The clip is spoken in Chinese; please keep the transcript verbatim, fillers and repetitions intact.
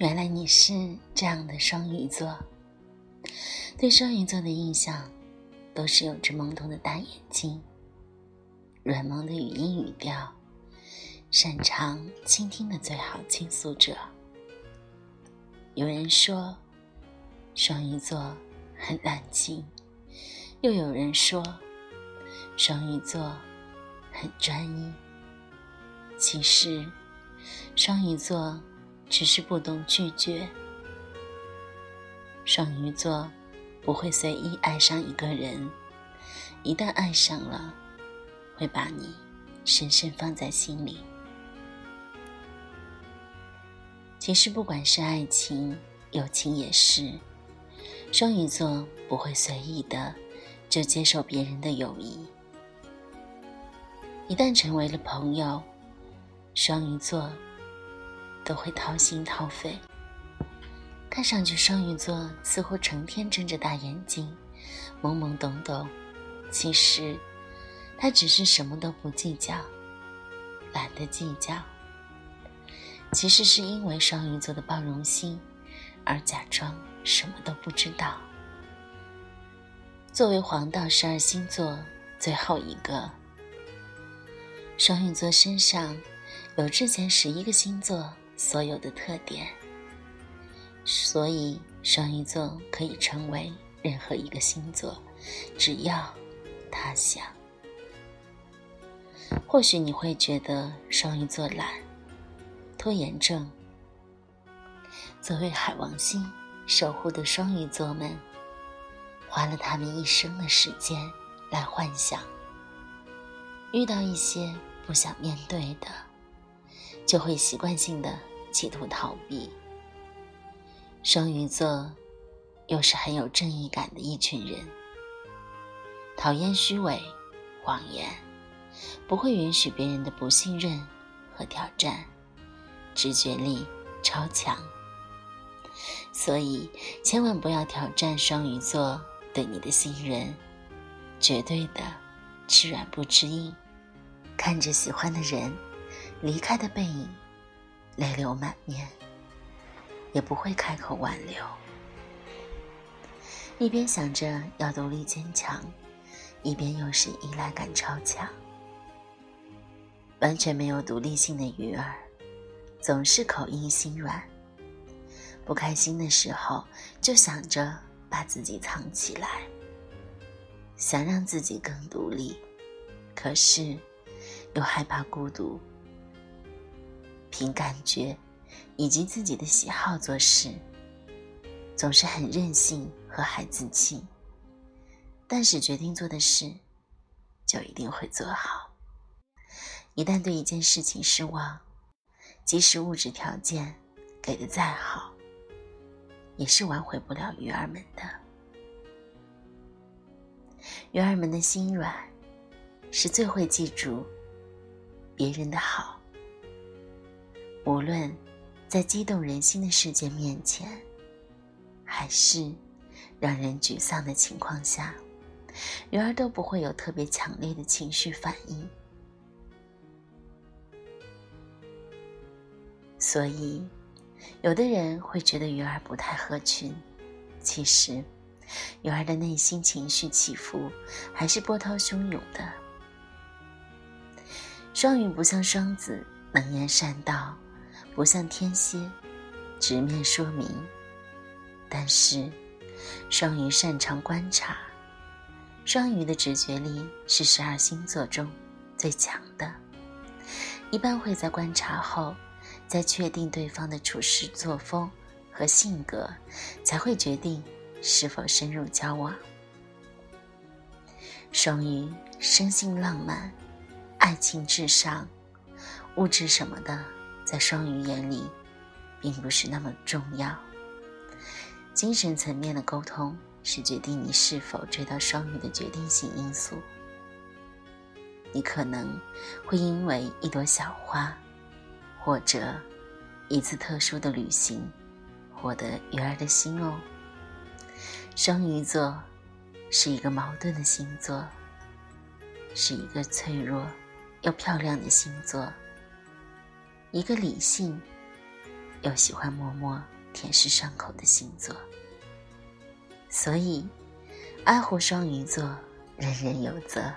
原来你是这样的双鱼座。对双鱼座的印象都是有着懵懂的大眼睛，软萌的语音语调，擅长倾听的最好倾诉者。有人说双鱼座很滥情，又有人说双鱼座很专一。其实双鱼座只是不懂拒绝，双鱼座不会随意爱上一个人，一旦爱上了，会把你深深放在心里。其实不管是爱情友情也是，双鱼座不会随意的就接受别人的友谊，一旦成为了朋友，双鱼座都会掏心掏肺。看上去双鱼座似乎成天睁着大眼睛，懵懵懂懂，其实他只是什么都不计较，懒得计较。其实是因为双鱼座的包容心而假装什么都不知道。作为黄道十二星座最后一个，双鱼座身上有之前十一个星座所有的特点，所以双鱼座可以成为任何一个星座，只要他想。或许你会觉得双鱼座懒、拖延症，作为海王星守护的双鱼座们，花了他们一生的时间来幻想，遇到一些不想面对的，就会习惯性的企图逃避。双鱼座又是很有正义感的一群人，讨厌虚伪、谎言，不会允许别人的不信任和挑战，直觉力超强。所以千万不要挑战双鱼座对你的信任，绝对的吃软不吃硬，看着喜欢的人离开的背影泪流满面，也不会开口挽留。一边想着要独立坚强，一边又是依赖感超强，完全没有独立性的鱼儿，总是口硬心软，不开心的时候就想着把自己藏起来，想让自己更独立，可是又害怕孤独，凭感觉以及自己的喜好做事，总是很任性和孩子气，但是决定做的事就一定会做好。一旦对一件事情失望，即使物质条件给的再好，也是挽回不了鱼儿们的。鱼儿们的心软，是最会记住别人的好。无论在激动人心的世界面前，还是让人沮丧的情况下，鱼儿都不会有特别强烈的情绪反应。所以有的人会觉得鱼儿不太合群，其实鱼儿的内心情绪起伏还是波涛汹涌的。双鱼不像双子能言善道，不像天蝎直面说明，但是双鱼擅长观察，双鱼的直觉力是十二星座中最强的，一般会在观察后在确定对方的处事作风和性格，才会决定是否深入交往。双鱼生性浪漫，爱情至上，物质什么的在双鱼眼里并不是那么重要，精神层面的沟通是决定你是否追到双鱼的决定性因素。你可能会因为一朵小花或者一次特殊的旅行获得鱼儿的心哦。双鱼座是一个矛盾的星座，是一个脆弱又漂亮的星座，一个理性又喜欢默默舔舐伤口的星座，所以爱护双鱼座人人有责。